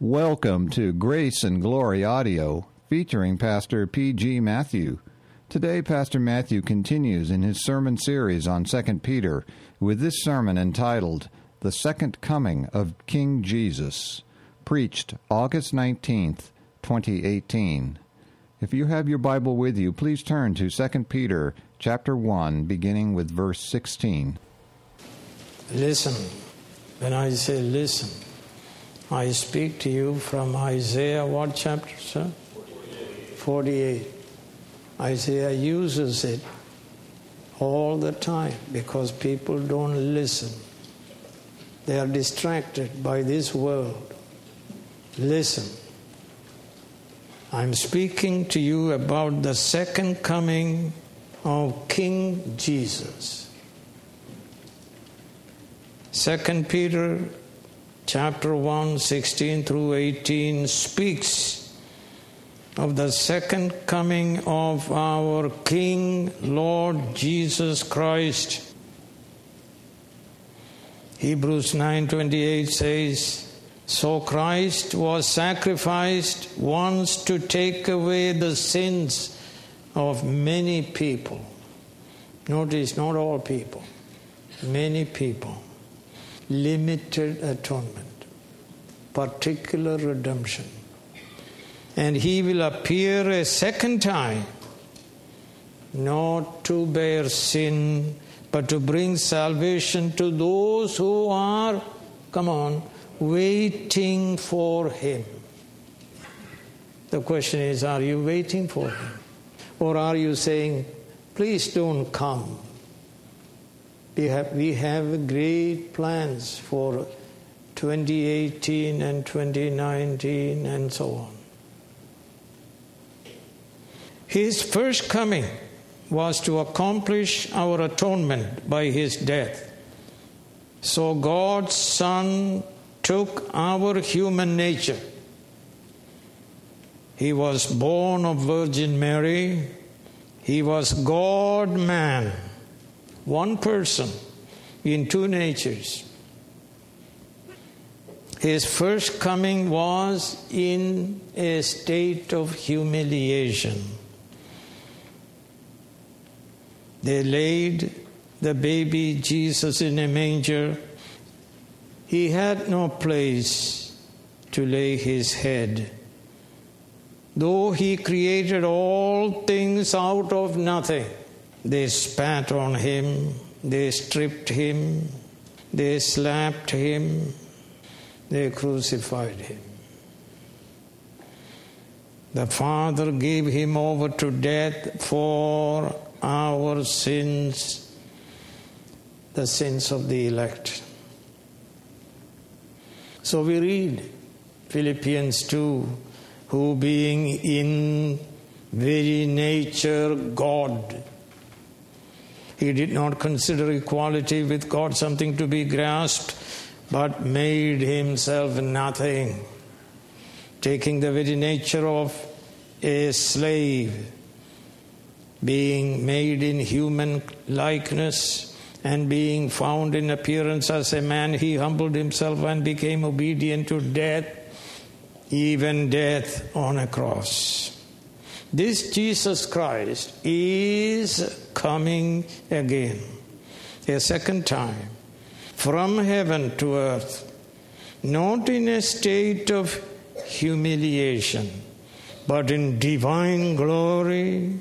Welcome to Grace and Glory Audio, featuring Pastor P.G. Matthew. Today, Pastor Matthew continues in his sermon series on 2 Peter with this sermon entitled, The Second Coming of King Jesus, preached August 19th, 2018. If you have your Bible with you, please turn to 2 Peter chapter 1, beginning with verse 16. Listen. When I say listen, I speak to you from Isaiah, what chapter, sir? 48. Isaiah uses it all the time because people don't listen. They are distracted by this world. Listen. I'm speaking to you about the second coming of King Jesus. 2 Peter chapter 1, 16 through 18 speaks of the second coming of our King, Lord Jesus Christ. Hebrews 9:28 says, So Christ was sacrificed once to take away the sins of many people. Notice, not all people, many people. Limited atonement, particular redemption. And he will appear a second time, not to bear sin, but to bring salvation to those who are, waiting for him. The question is, are you waiting for him? Or are you saying, please don't come? We have great plans for 2018 and 2019 and so on. His first coming was to accomplish our atonement by his death. So God's Son took our human nature. He was born of Virgin Mary. He was God-man. One person in two natures. His first coming was in a state of humiliation. They laid the baby Jesus in a manger. He had no place to lay his head. Though he created all things out of nothing, they spat on him, they stripped him, they slapped him, they crucified him. The Father gave him over to death for our sins, the sins of the elect. So we read Philippians 2, who being in very nature God, he did not consider equality with God something to be grasped, but made himself nothing, taking the very nature of a slave, being made in human likeness, and being found in appearance as a man, he humbled himself and became obedient to death, even death on a cross. This Jesus Christ is coming again, a second time, from heaven to earth, not in a state of humiliation, but in divine glory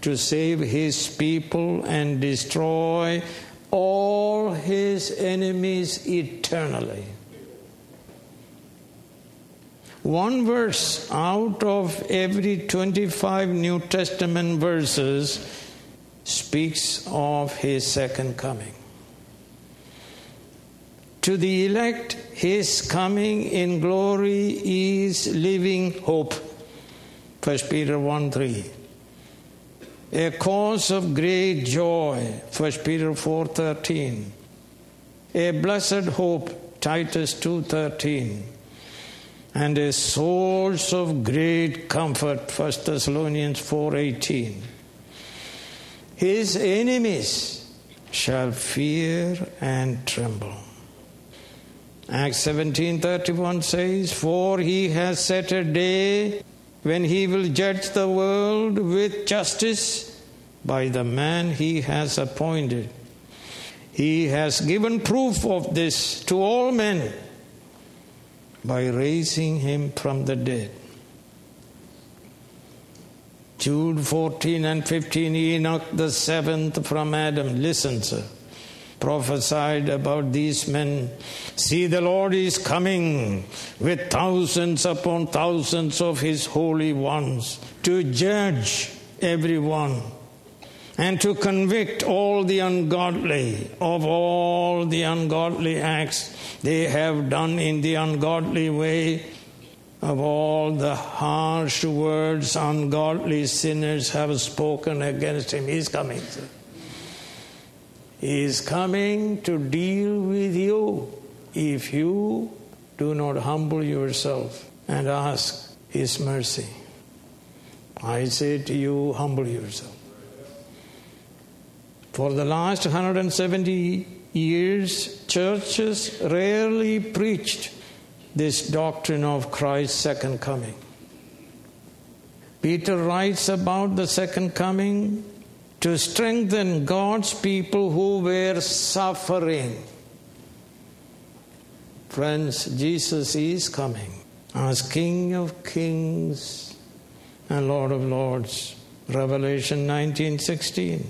to save his people and destroy all his enemies eternally. One verse out of every 25 New Testament verses speaks of his second coming. To the elect, his coming in glory is living hope. 1 Peter 1:3. A cause of great joy. 1 Peter 4:13. A blessed hope. Titus 2:13. And a source of great comfort, 1 Thessalonians 4:18. His enemies shall fear and tremble. Acts 17:31 says, "For he has set a day when he will judge the world with justice by the man he has appointed. He has given proof of this to all men by raising him from the dead." Jude 14 and 15, Enoch the seventh from Adam, listen, sir, prophesied about these men. "See, the Lord is coming with thousands upon thousands of his holy ones to judge everyone and to convict all the ungodly of all the ungodly acts they have done in the ungodly way, of all the harsh words ungodly sinners have spoken against him." He's coming, sir. He is coming to deal with you if you do not humble yourself and ask his mercy. I say to you, humble yourself. For the last 170 years, churches rarely preached this doctrine of Christ's second coming. Peter writes about the second coming to strengthen God's people who were suffering. Friends, Jesus is coming as King of Kings and Lord of Lords. Revelation 19:16.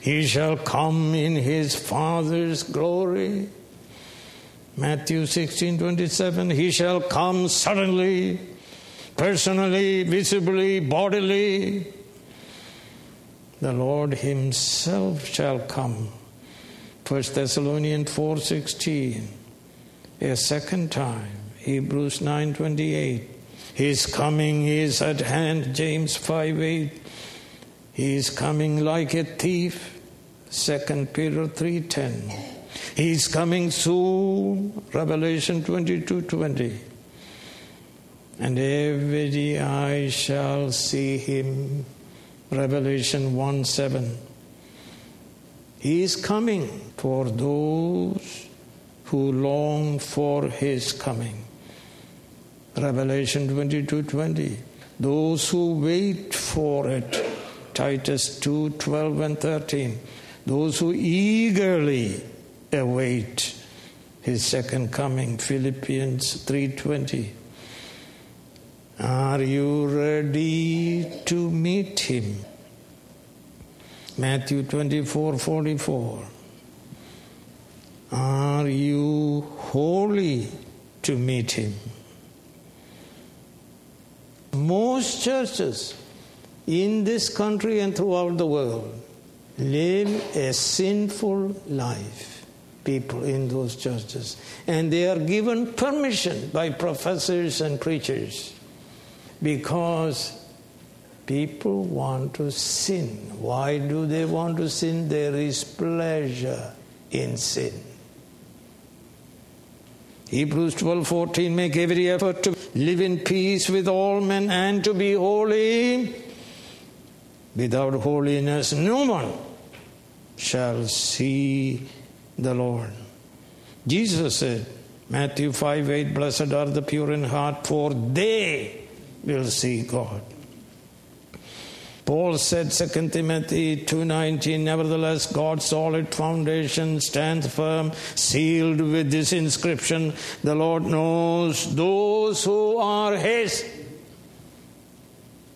"He shall come in his Father's glory." Matthew 16:27. "He shall come suddenly, personally, visibly, bodily. The Lord himself shall come." 1 Thessalonians 4:16. "A second time." Hebrews 9:28. "His coming is at hand." James 5:8. "He is coming like a thief." 2 Peter 3:10. "He is coming soon." Revelation 22:20. "And every eye shall see him." Revelation 1:7. He is coming for those who long for his coming. Revelation 22:20. "Those who wait for it." Titus 2:12 and 13. "Those who eagerly await his second coming." Philippians 3:20. Are you ready to meet him? Matthew 24:44. Are you holy to meet him? Most churches in this country and throughout the world live a sinful life, people in those churches. And they are given permission by professors and preachers, because people want to sin. Why do they want to sin? There is pleasure in sin. Hebrews 12:14. "Make every effort to live in peace with all men and to be holy. Without holiness, no one shall see the Lord." Jesus said, Matthew 5:8. "Blessed are the pure in heart, for they will see God." Paul said, 2 Timothy 2:19, "Nevertheless, God's solid foundation stands firm, sealed with this inscription, the Lord knows those who are his."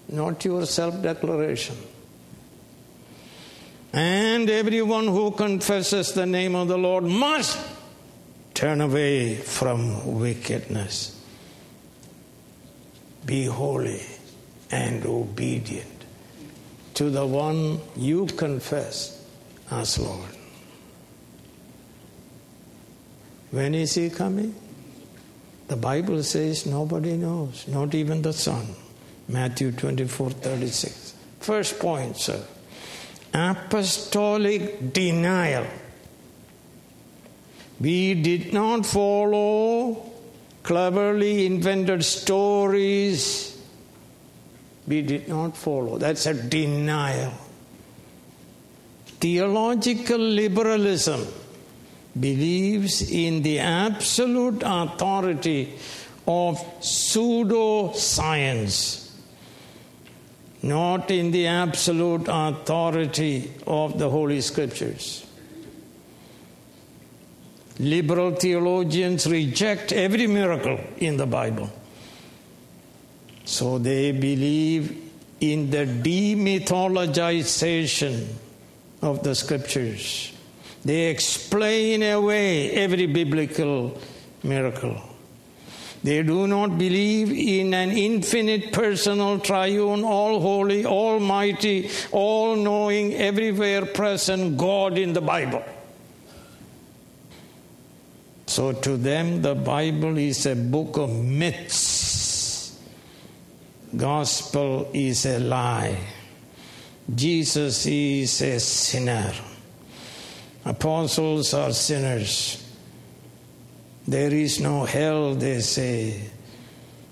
Not your self-declaration. "And everyone who confesses the name of the Lord must turn away from wickedness." Be holy and obedient to the one you confess as Lord. When is he coming? The Bible says nobody knows, not even the Son. Matthew 24:36. First point, sir, apostolic denial. We did not follow cleverly invented stories. We did not follow. That's a denial. Theological liberalism believes in the absolute authority of pseudoscience, not in the absolute authority of the Holy Scriptures. Liberal theologians reject every miracle in the Bible. So they believe in the demythologization of the Scriptures. They explain away every biblical miracle. They do not believe in an infinite, personal, triune, all-holy, almighty, all-knowing, everywhere present God in the Bible. So to them, the Bible is a book of myths. Gospel is a lie. Jesus is a sinner. Apostles are sinners. There is no hell, they say.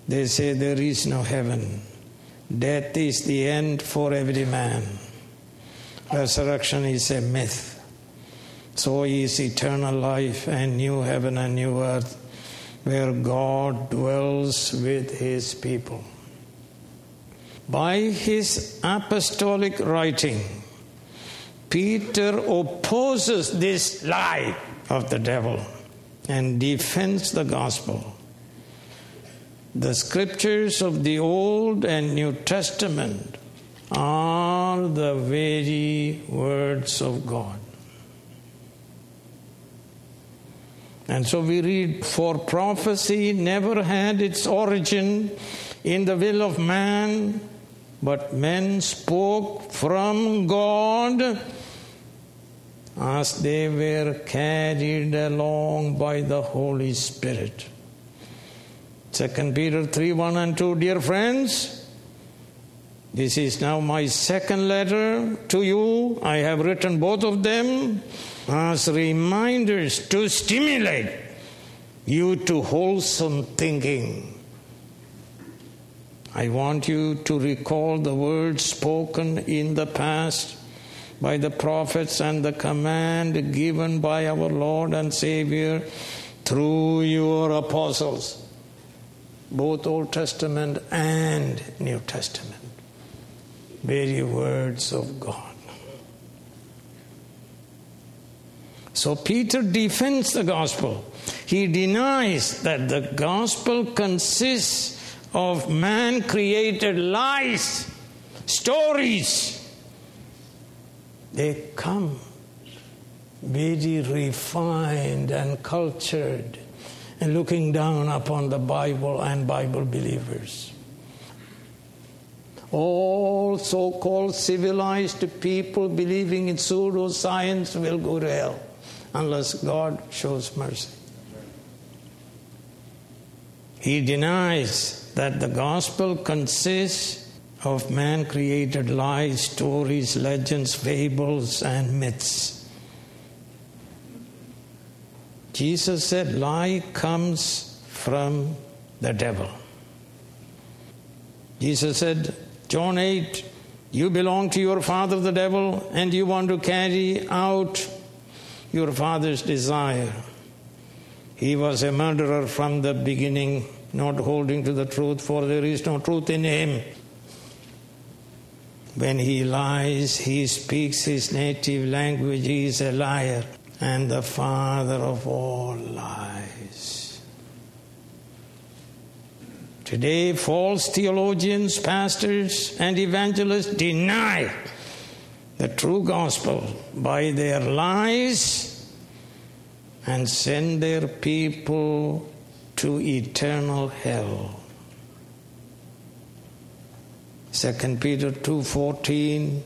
They say there is no heaven. Death is the end for every man. Resurrection is a myth. So is eternal life and new heaven and new earth, where God dwells with his people. By his apostolic writing, Peter opposes this lie of the devil and defends the gospel. The scriptures of the Old and New Testament are the very words of God. And so we read, for prophecy never had its origin in the will of man, but men spoke from God as they were carried along by the Holy Spirit. 2 Peter 3:1-2, dear friends, this is now my second letter to you. I have written both of them as reminders to stimulate you to wholesome thinking. I want you to recall the words spoken in the past by the prophets and the command given by our Lord and Savior through your apostles, both Old Testament and New Testament, very words of God. So Peter defends the gospel. He denies that the gospel consists of man-created lies, stories. They come very refined and cultured and looking down upon the Bible and Bible believers. All so-called civilized people believing in pseudoscience will go to hell unless God shows mercy. He denies that the gospel consists of man-created lies, stories, legends, fables, and myths. Jesus said lie comes from the devil. Jesus said, John 8, you belong to your father the devil, and you want to carry out your father's desire. He was a murderer from the beginning, not holding to the truth, for there is no truth in him. When he lies, he speaks his native language. He is a liar and the father of all lies. Today, false theologians, pastors, and evangelists deny the true gospel by their lies and send their people to eternal hell. 2 Peter 2:14,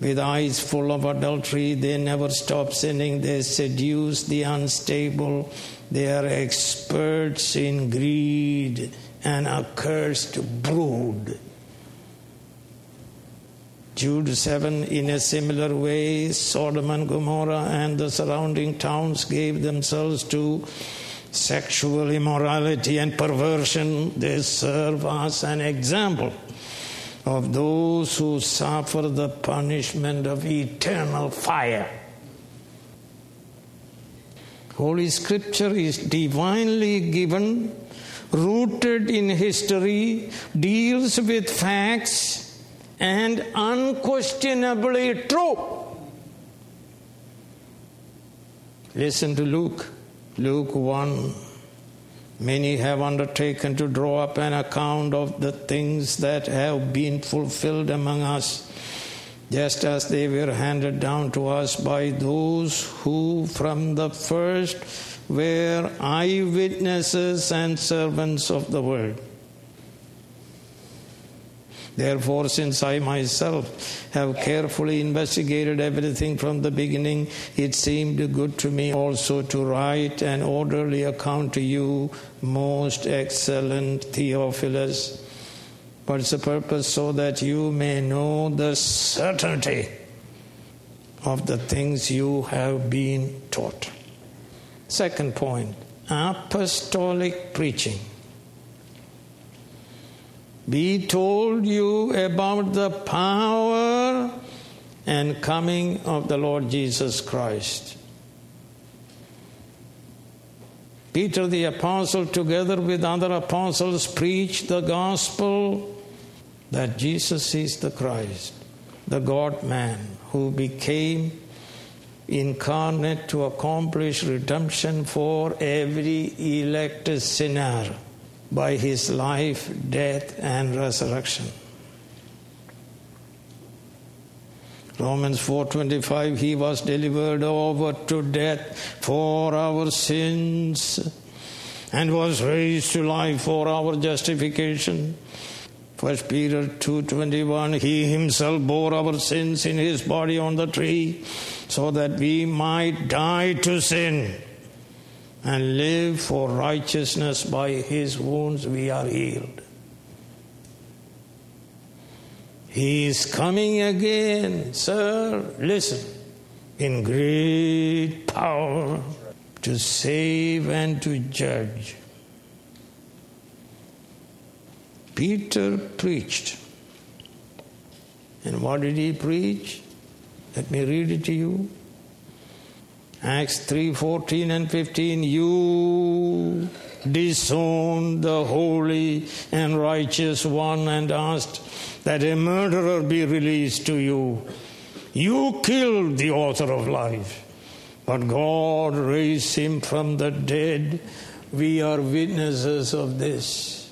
with eyes full of adultery, they never stop sinning, they seduce the unstable, they are experts in greed and accursed brood. Jude 7, in a similar way, Sodom and Gomorrah and the surrounding towns gave themselves to sexual immorality and perversion. They serve as an example of those who suffer the punishment of eternal fire. Holy Scripture is divinely given, rooted in history, deals with facts, and unquestionably true. Listen to Luke. Luke 1. Many have undertaken to draw up an account of the things that have been fulfilled among us, just as they were handed down to us by those who from the first were eyewitnesses and servants of the word. Therefore, since I myself have carefully investigated everything from the beginning, it seemed good to me also to write an orderly account to you, most excellent Theophilus. What's the purpose? So that you may know the certainty of the things you have been taught. Second point, apostolic preaching. We told you about the power and coming of the Lord Jesus Christ. Peter the apostle, together with other apostles, preached the gospel that Jesus is the Christ, the God-man who became incarnate to accomplish redemption for every elect sinner by his life, death, and resurrection. Romans 4:25, he was delivered over to death for our sins and was raised to life for our justification. 1 Peter 2:21, he himself bore our sins in his body on the tree so that we might die to sin and live for righteousness. By his wounds we are healed. He is coming again, sir. Listen, in great power to save and to judge. Peter preached. And what did he preach? Let me read it to you. Acts 3:14 and 15, you disowned the holy and righteous one and asked that a murderer be released to you. You killed the author of life, but God raised him from the dead. We are witnesses of this.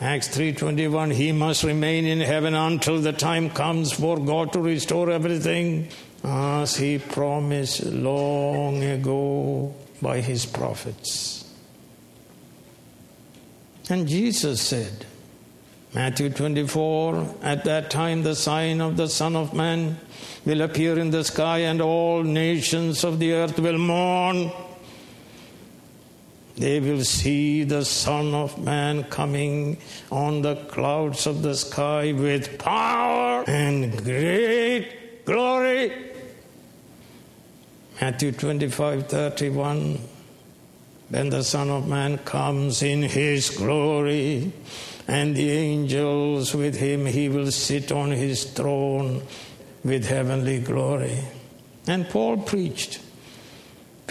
Acts 3:21, he must remain in heaven until the time comes for God to restore everything, as he promised long ago by his prophets. And Jesus said, Matthew 24, at that time the sign of the Son of Man will appear in the sky, and all nations of the earth will mourn. They will see the Son of Man coming on the clouds of the sky with power and great glory. Matthew 25:31. When the Son of Man comes in his glory and the angels with him, he will sit on his throne with heavenly glory. And Paul preached.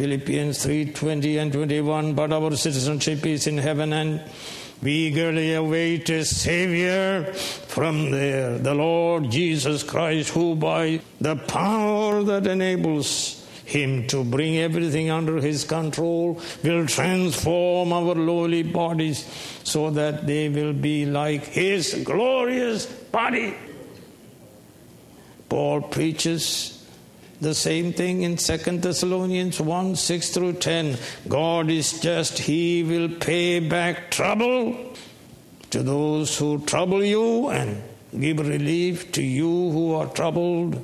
Philippians 3:20 and 21, but our citizenship is in heaven, and we eagerly await a Savior from there, the Lord Jesus Christ, who by the power that enables him to bring everything under his control will transform our lowly bodies so that they will be like his glorious body. Paul preaches the same thing in 2 Thessalonians 1:6 through 10. God is just. He will pay back trouble to those who trouble you and give relief to you who are troubled.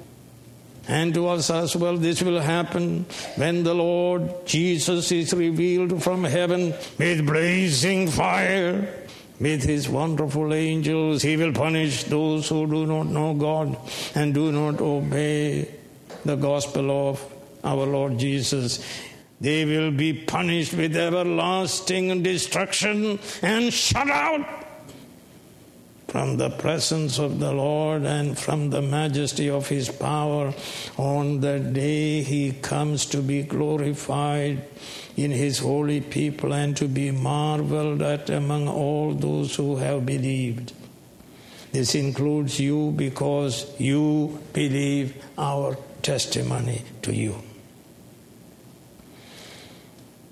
And to us as well, this will happen when the Lord Jesus is revealed from heaven with blazing fire. With his wonderful angels, he will punish those who do not know God and do not obey the gospel of our Lord Jesus. They will be punished with everlasting destruction and shut out from the presence of the Lord and from the majesty of his power on the day he comes to be glorified in his holy people and to be marveled at among all those who have believed. This includes you because you believe our testimony to you.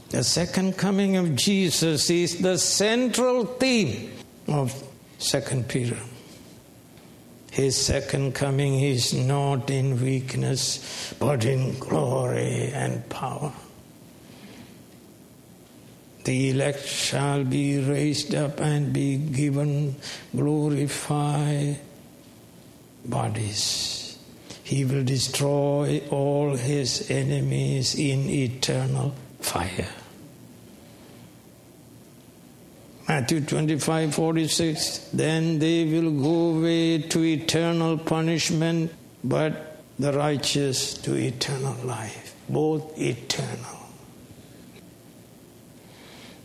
The second coming of Jesus is the central theme of 2 Peter. His second coming is not in weakness, but in glory and power. The elect shall be raised up and be given glorified bodies. He will destroy all his enemies in eternal fire. Matthew 25:46. Then they will go away to eternal punishment, but the righteous to eternal life. Both eternal.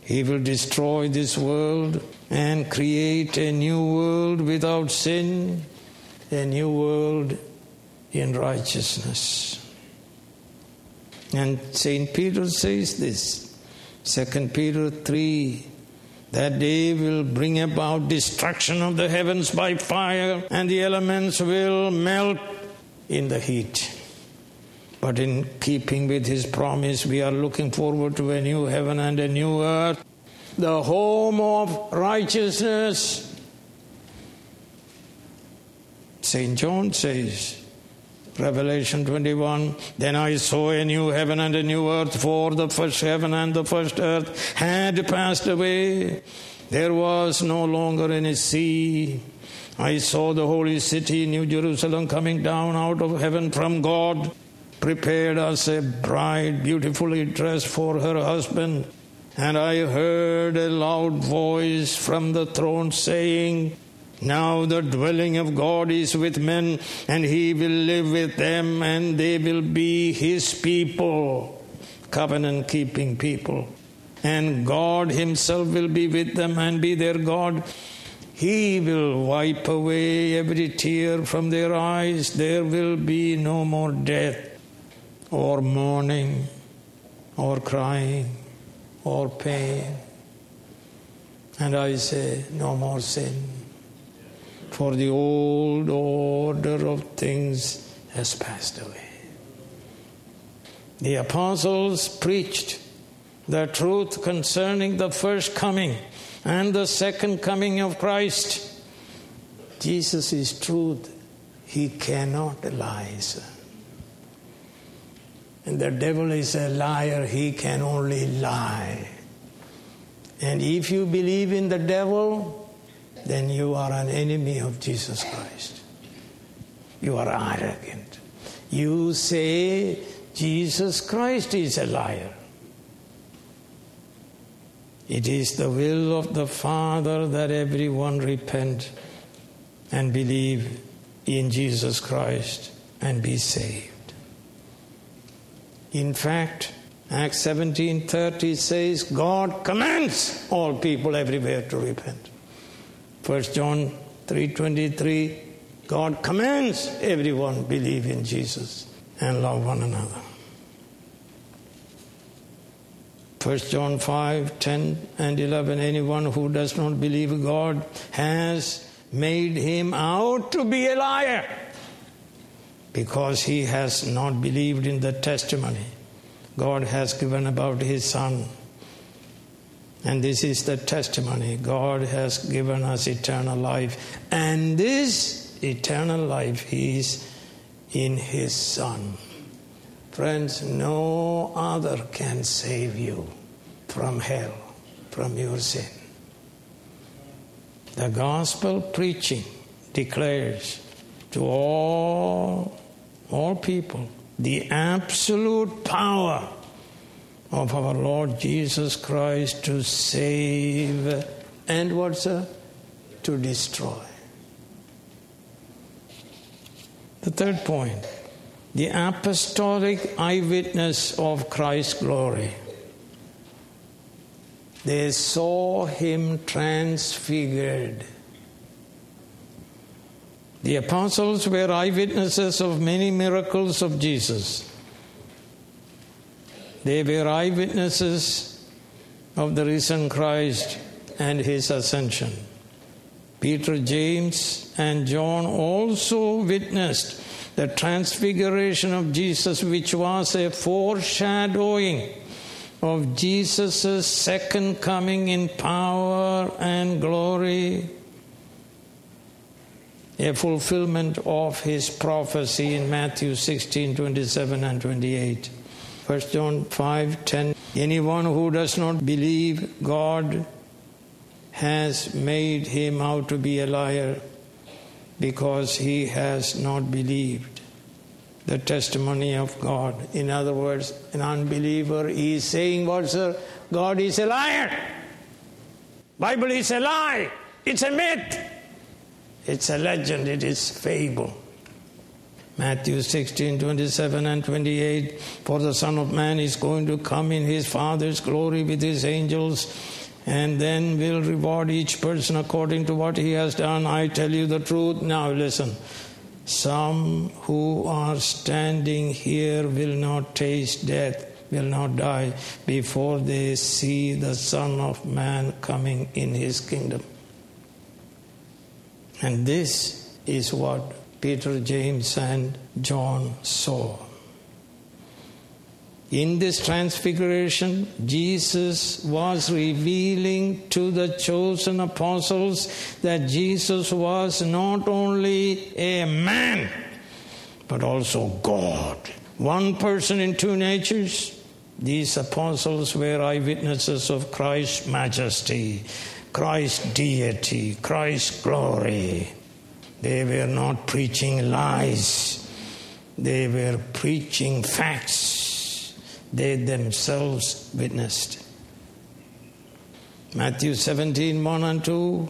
He will destroy this world and create a new world without sin, a new world in righteousness. And St. Peter says this, 2 Peter 3, that day will bring about destruction of the heavens by fire, and the elements will melt in the heat. But in keeping with his promise, we are looking forward to a new heaven and a new earth, the home of righteousness. St. John says, Revelation 21, Then I saw a new heaven and a new earth, for the first heaven and the first earth had passed away. There was no longer any sea. I saw the holy city, New Jerusalem, coming down out of heaven from God, prepared as a bride beautifully dressed for her husband. And I heard a loud voice from the throne saying, Now the dwelling of God is with men, and he will live with them, and they will be his people, covenant-keeping people. And God himself will be with them and be their God. He will wipe away every tear from their eyes. There will be no more death, or mourning, or crying, or pain. And I say, no more sin. For the old order of things has passed away. The apostles preached the truth concerning the first coming and the second coming of Christ. Jesus is truth. He cannot lie. And the devil is a liar. He can only lie. And if you believe in the devil, then you are an enemy of Jesus Christ. You are arrogant. You say Jesus Christ is a liar. It is the will of the Father that everyone repent and believe in Jesus Christ and be saved. In fact, Acts 17:30 says, God commands all people everywhere to repent. 1 John 3:23, God commands everyone believe in Jesus and love one another. 1 John 5:10 and 11, anyone who does not believe God has made him out to be a liar, because he has not believed in the testimony God has given about his Son. And this is the testimony God has given us, eternal life. And this eternal life is in his Son. Friends, no other can save you from hell, from your sin. The gospel preaching declares to all people the absolute power of our Lord Jesus Christ to save and to destroy. The third point, the apostolic eyewitness of Christ's glory. They saw him transfigured. The apostles were eyewitnesses of many miracles of Jesus. They were eyewitnesses of the risen Christ and his ascension. Peter, James, and John also witnessed the transfiguration of Jesus, which was a foreshadowing of Jesus' second coming in power and glory, a fulfillment of his prophecy in Matthew 16:27 and 28. 1 John 5:10. Anyone who does not believe God has made him out to be a liar, because he has not believed the testimony of God. In other words, an unbeliever is saying, what, sir? God is a liar. Bible is a lie. It's a myth. It's a legend. It is fable. Matthew 16:27 and 28, for the Son of Man is going to come in his Father's glory with his angels, and then will reward each person according to what he has done. I tell you the truth. Now listen. Some who are standing here will not taste death, will not die, before they see the Son of Man coming in his kingdom. And this is what Peter, James, and John saw. In this transfiguration, Jesus was revealing to the chosen apostles that Jesus was not only a man, but also God. One person in two natures. These apostles were eyewitnesses of Christ's majesty, Christ's deity, Christ's glory. They were not preaching lies. They were preaching facts they themselves witnessed. Matthew 17:1 and 2.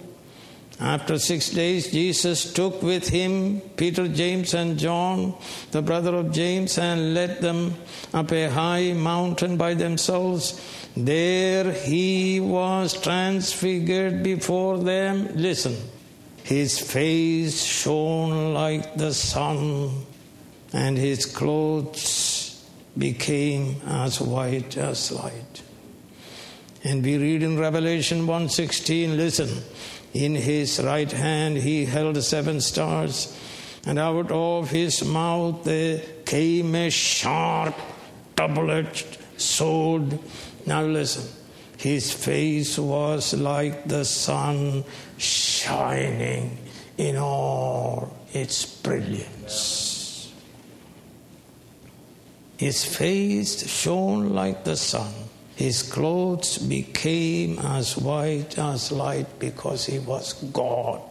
After 6 days, Jesus took with him Peter, James, and John, the brother of James, and led them up a high mountain by themselves. There he was transfigured before them. Listen. His face shone like the sun, and his clothes became as white as light. And we read in Revelation 1:16, listen, in his right hand he held 7 stars, and out of his mouth there came a sharp, double-edged sword. Now listen, his face was like the sun shining in all its brilliance. His face shone like the sun. His clothes became as white as light, because he was God.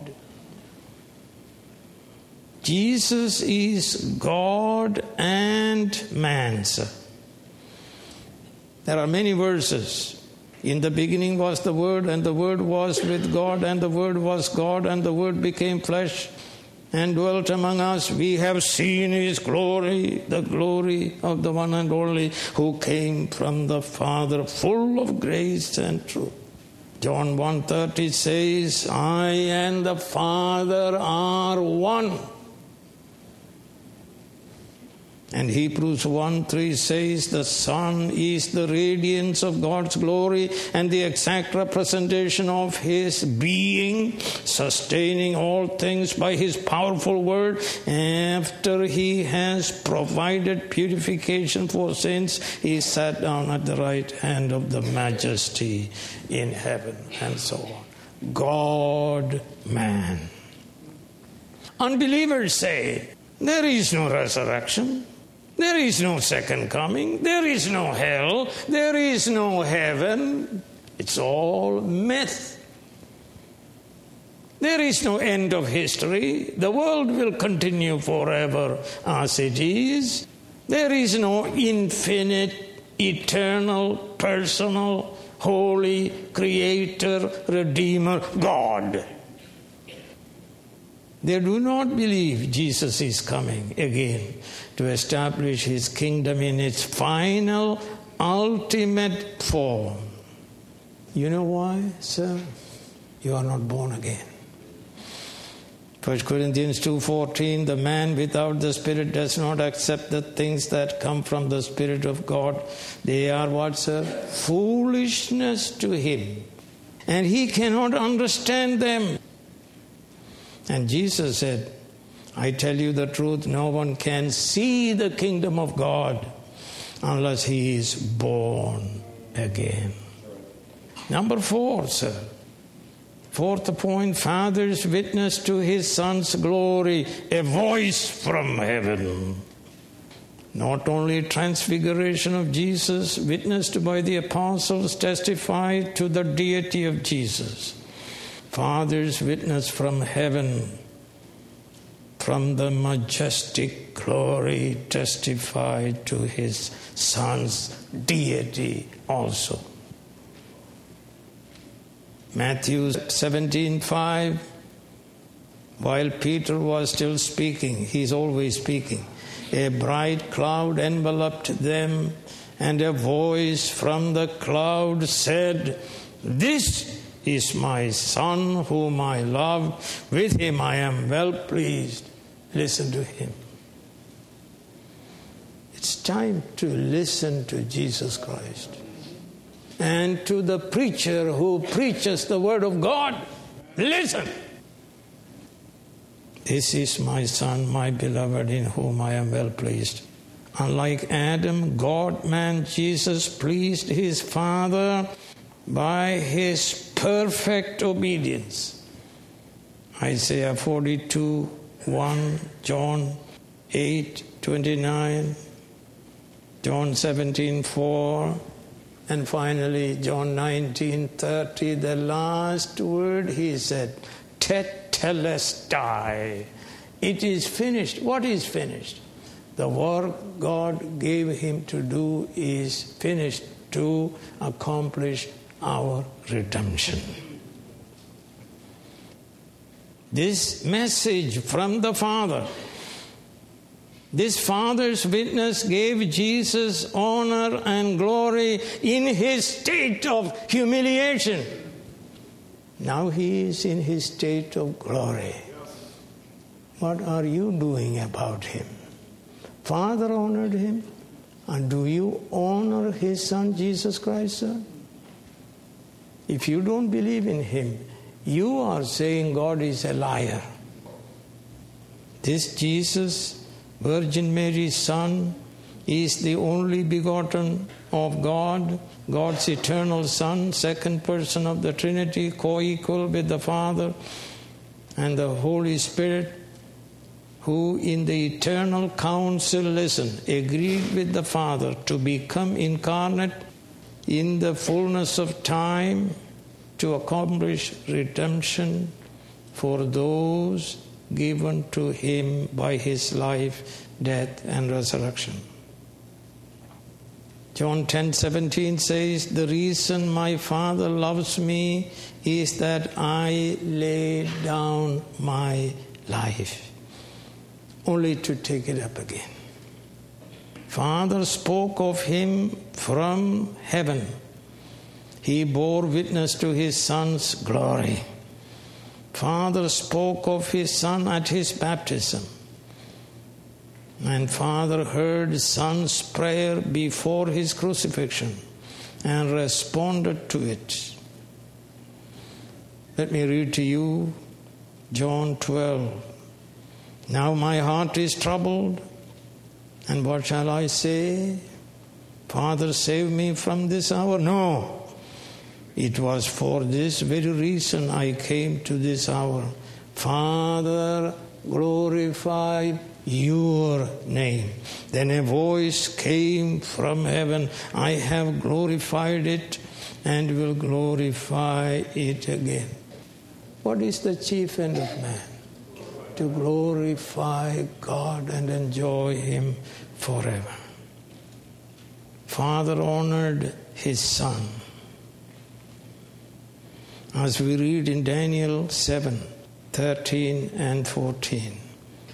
Jesus is God and man, sir. There are many verses. In the beginning was the Word, and the Word was with God, and the Word was God, and the Word became flesh and dwelt among us. We have seen his glory, the glory of the one and only who came from the Father, full of grace and truth. John 1:30 says, I and the Father are one. And Hebrews 1:3 says, the Son is the radiance of God's glory and the exact representation of his being, sustaining all things by his powerful word. After he has provided purification for sins, he sat down at the right hand of the majesty in heaven, and so on. God, man. Unbelievers say, there is no resurrection. There is no second coming. There is no hell. There is no heaven. It's all myth. There is no end of history. The world will continue forever as it is. There is no infinite, eternal, personal, holy, creator, redeemer, God. They do not believe Jesus is coming again to establish his kingdom in its final, ultimate form. You know why, sir? You are not born again. 1 Corinthians 2:14, the man without the Spirit does not accept the things that come from the Spirit of God. They are what, sir? Foolishness to him. And he cannot understand them. And Jesus said, I tell you the truth, no one can see the kingdom of God unless he is born again. Number 4, sir. Fourth point, Father's witness to his Son's glory, a voice from heaven. Not only transfiguration of Jesus, witnessed by the apostles, testified to the deity of Jesus. Father's witness from heaven, from the majestic glory, testified to his Son's deity also. Matthew 17:5, while Peter was still speaking, he's always speaking, a bright cloud enveloped them, and a voice from the cloud said, This is my Son whom I love, with him I am well pleased. Listen to him. It's time to listen to Jesus Christ. And to the preacher who preaches the word of God, listen. This is my Son, my beloved, in whom I am well pleased. Unlike Adam, God-man Jesus pleased his Father by his perfect obedience. Isaiah 42:1, John 8:29, John 17:4. And finally, John 19:30, the last word he said, Tetelestai. It is finished. What is finished? The work God gave him to do is finished to accomplish our redemption. This message from the Father, this Father's witness gave Jesus honor and glory in his state of humiliation. Now he is in his state of glory. What are you doing about him? Father honored him. And do you honor his Son, Jesus Christ, sir? If you don't believe in him, you are saying God is a liar. This Jesus, Virgin Mary's Son, is the only begotten of God, God's eternal Son, second person of the Trinity, co-equal with the Father and the Holy Spirit, who in the eternal council, listen, agreed with the Father to become incarnate in the fullness of time to accomplish redemption for those given to him by his life, death, and resurrection. John 10:17 says, The reason my Father loves me is that I lay down my life, only to take it up again. Father spoke of him from heaven. He bore witness to his Son's glory. Father spoke of his Son at his baptism. And Father heard Son's prayer before his crucifixion and responded to it. Let me read to you John 12. Now my heart is troubled, and what shall I say? Father, save me from this hour. No. It was for this very reason I came to this hour. Father, glorify your name. Then a voice came from heaven. I have glorified it and will glorify it again. What is the chief end of man? To glorify God and enjoy him forever. Father honored his Son. As we read in Daniel 7:13 and 14.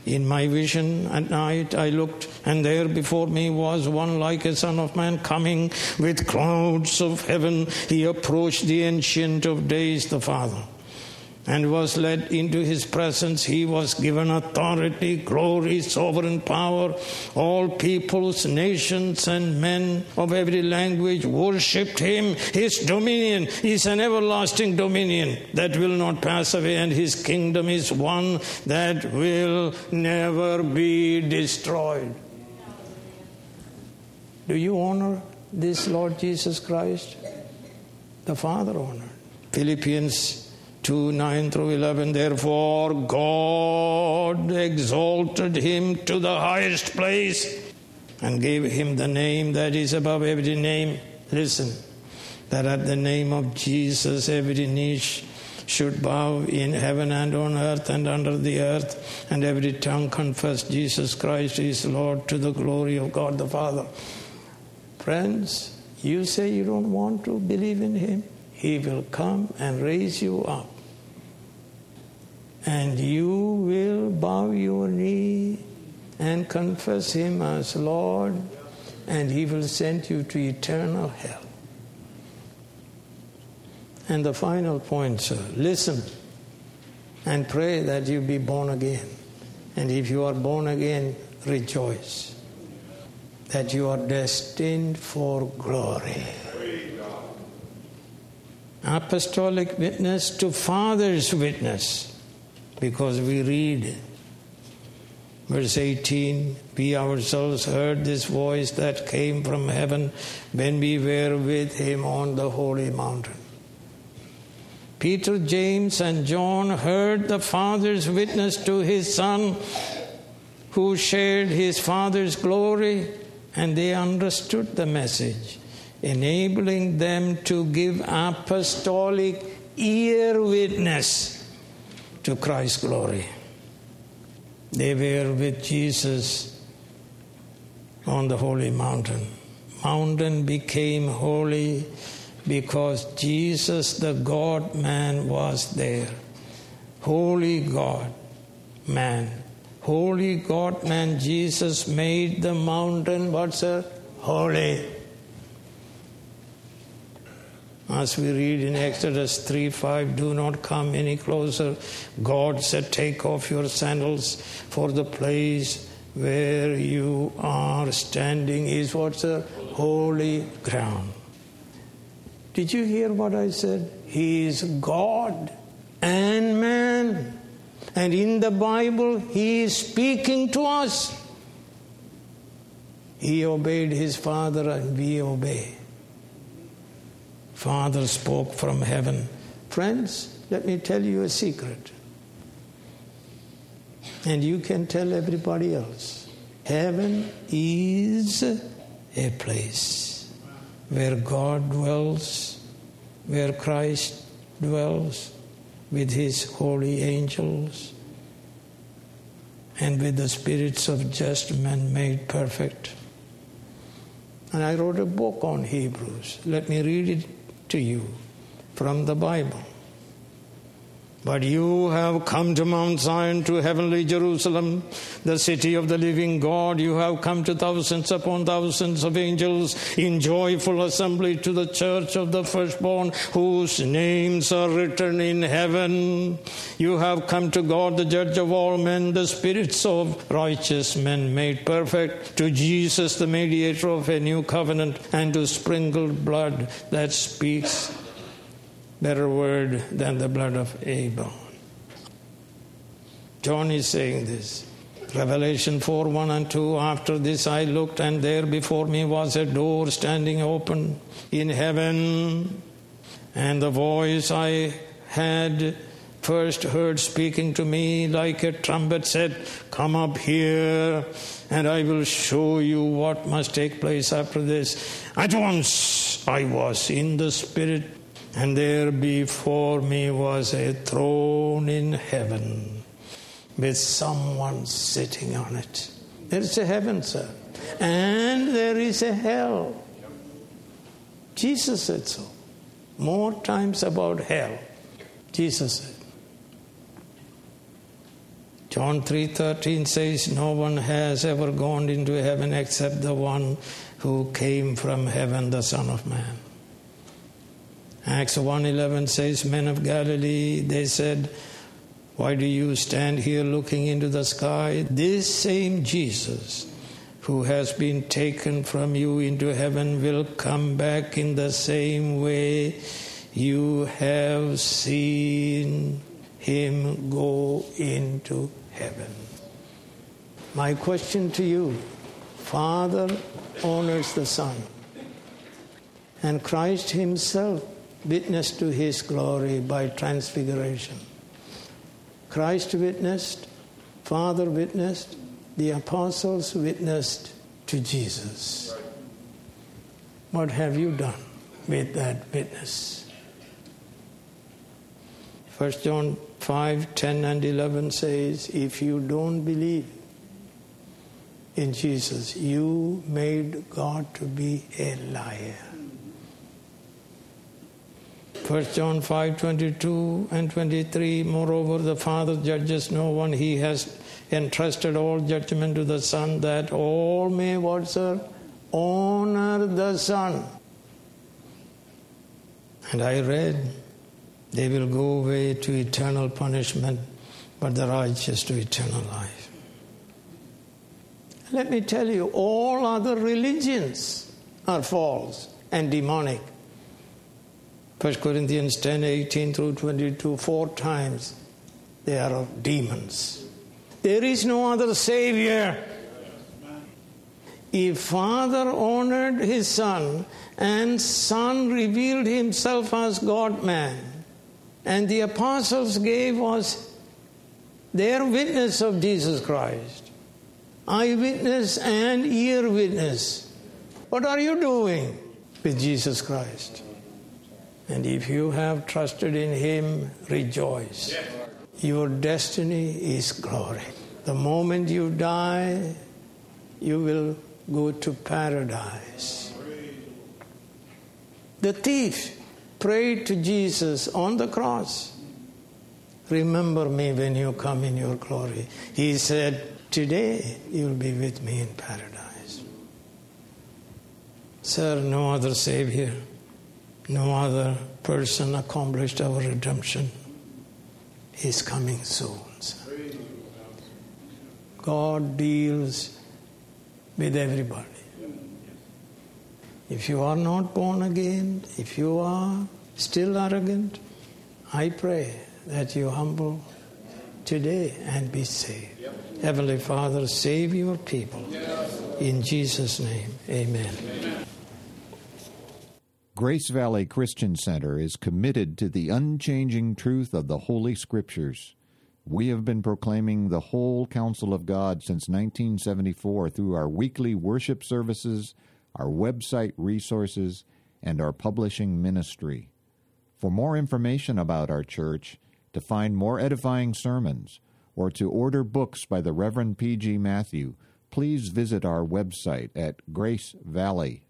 In my vision at night I looked, and there before me was one like a son of man coming with clouds of heaven. He approached the Ancient of Days, the Father. and was led into his presence. He was given authority, glory, sovereign power. All peoples, nations, and men of every language worshipped him. His dominion is an everlasting dominion that will not pass away, and his kingdom is one that will never be destroyed. Do you honor this Lord Jesus Christ? The Father honored. Philippians 2:9-11, therefore God exalted him to the highest place and gave him the name that is above every name. Listen, that at the name of Jesus every knee should bow in heaven and on earth and under the earth, and every tongue confess Jesus Christ is Lord, to the glory of God the Father. Friends, you say you don't want to believe in him. He will come and raise you up. And you will bow your knee and confess him as Lord, and he will send you to eternal hell. And the final point, sir, listen and pray that you be born again. And if you are born again, rejoice that you are destined for glory. Apostolic witness to Father's witness, because we read verse 18, we ourselves heard this voice that came from heaven when we were with him on the holy mountain. Peter, James, and John heard the Father's witness to his Son, who shared his Father's glory, and they understood the message, enabling them to give apostolic ear witness to Christ's glory. They were with Jesus on the holy mountain. Mountain became holy because Jesus, the God-man, was there. Holy God-man. Holy God-man, Jesus made the mountain, what's a holy? As we read in Exodus 3:5, do not come any closer. God said, take off your sandals, for the place where you are standing is what's a holy ground. Did you hear what I said? He is God and man. And in the Bible, he is speaking to us. He obeyed his Father, and we obey. Father spoke from heaven. Friends, let me tell you a secret. And you can tell everybody else. Heaven is a place where God dwells, where Christ dwells with his holy angels and with the spirits of just men made perfect. And I wrote a book on Hebrews. Let me read it to you from the Bible. But you have come to Mount Zion, to heavenly Jerusalem, the city of the living God. You have come to thousands upon thousands of angels in joyful assembly, to the church of the firstborn, whose names are written in heaven. You have come to God, the judge of all men, the spirits of righteous men made perfect, to Jesus, the mediator of a new covenant, and to sprinkled blood that speaks better word than the blood of Abel. John is saying this. Revelation 4:1-2, after this I looked, and there before me was a door standing open in heaven, and the voice I had first heard speaking to me like a trumpet said, come up here, and I will show you what must take place after this. At once I was in the Spirit, and there before me was a throne in heaven with someone sitting on it. There is a heaven, sir. And there is a hell. Jesus said so. More times about hell. Jesus said. John 3:13 says, no one has ever gone into heaven except the one who came from heaven, the Son of Man. Acts 1:11 says, men of Galilee, they said, why do you stand here looking into the sky? This same Jesus who has been taken from you into heaven will come back in the same way you have seen him go into heaven. My question to you, Father honors the Son, and Christ himself witnessed to his glory by transfiguration. Christ witnessed, Father witnessed, the apostles witnessed to Jesus. What have you done with that witness? 1 John 5, 10 and 11 says, if you don't believe in Jesus, you made God to be a liar. 1 John 5, 22 and 23, moreover, the Father judges no one. He has entrusted all judgment to the Son, that all may, what, sir? Honor the Son. And I read, they will go away to eternal punishment, but the righteous to eternal life. Let me tell you, all other religions are false and demonic. 1 Corinthians 10, 18 through 22, 4 times they are of demons. There is no other Savior. If Father honored his Son, and Son revealed himself as God-man, and the apostles gave us their witness of Jesus Christ, eyewitness and ear witness. What are you doing with Jesus Christ? And if you have trusted in him, rejoice. Yes. Your destiny is glory. The moment you die, you will go to paradise. The thief prayed to Jesus on the cross, remember me when you come in your glory. He said, today you'll be with me in paradise. Sir, no other Savior, no other person accomplished our redemption. He's coming soon, sir. God deals with everybody. If you are not born again, if you are still arrogant, I pray that you humble today and be saved. Heavenly Father, save your people. In Jesus' name, amen. Amen. Grace Valley Christian Center is committed to the unchanging truth of the Holy Scriptures. We have been proclaiming the whole counsel of God since 1974 through our weekly worship services, our website resources, and our publishing ministry. For more information about our church, to find more edifying sermons, or to order books by the Reverend P.G. Matthew, please visit our website at gracevalley.org.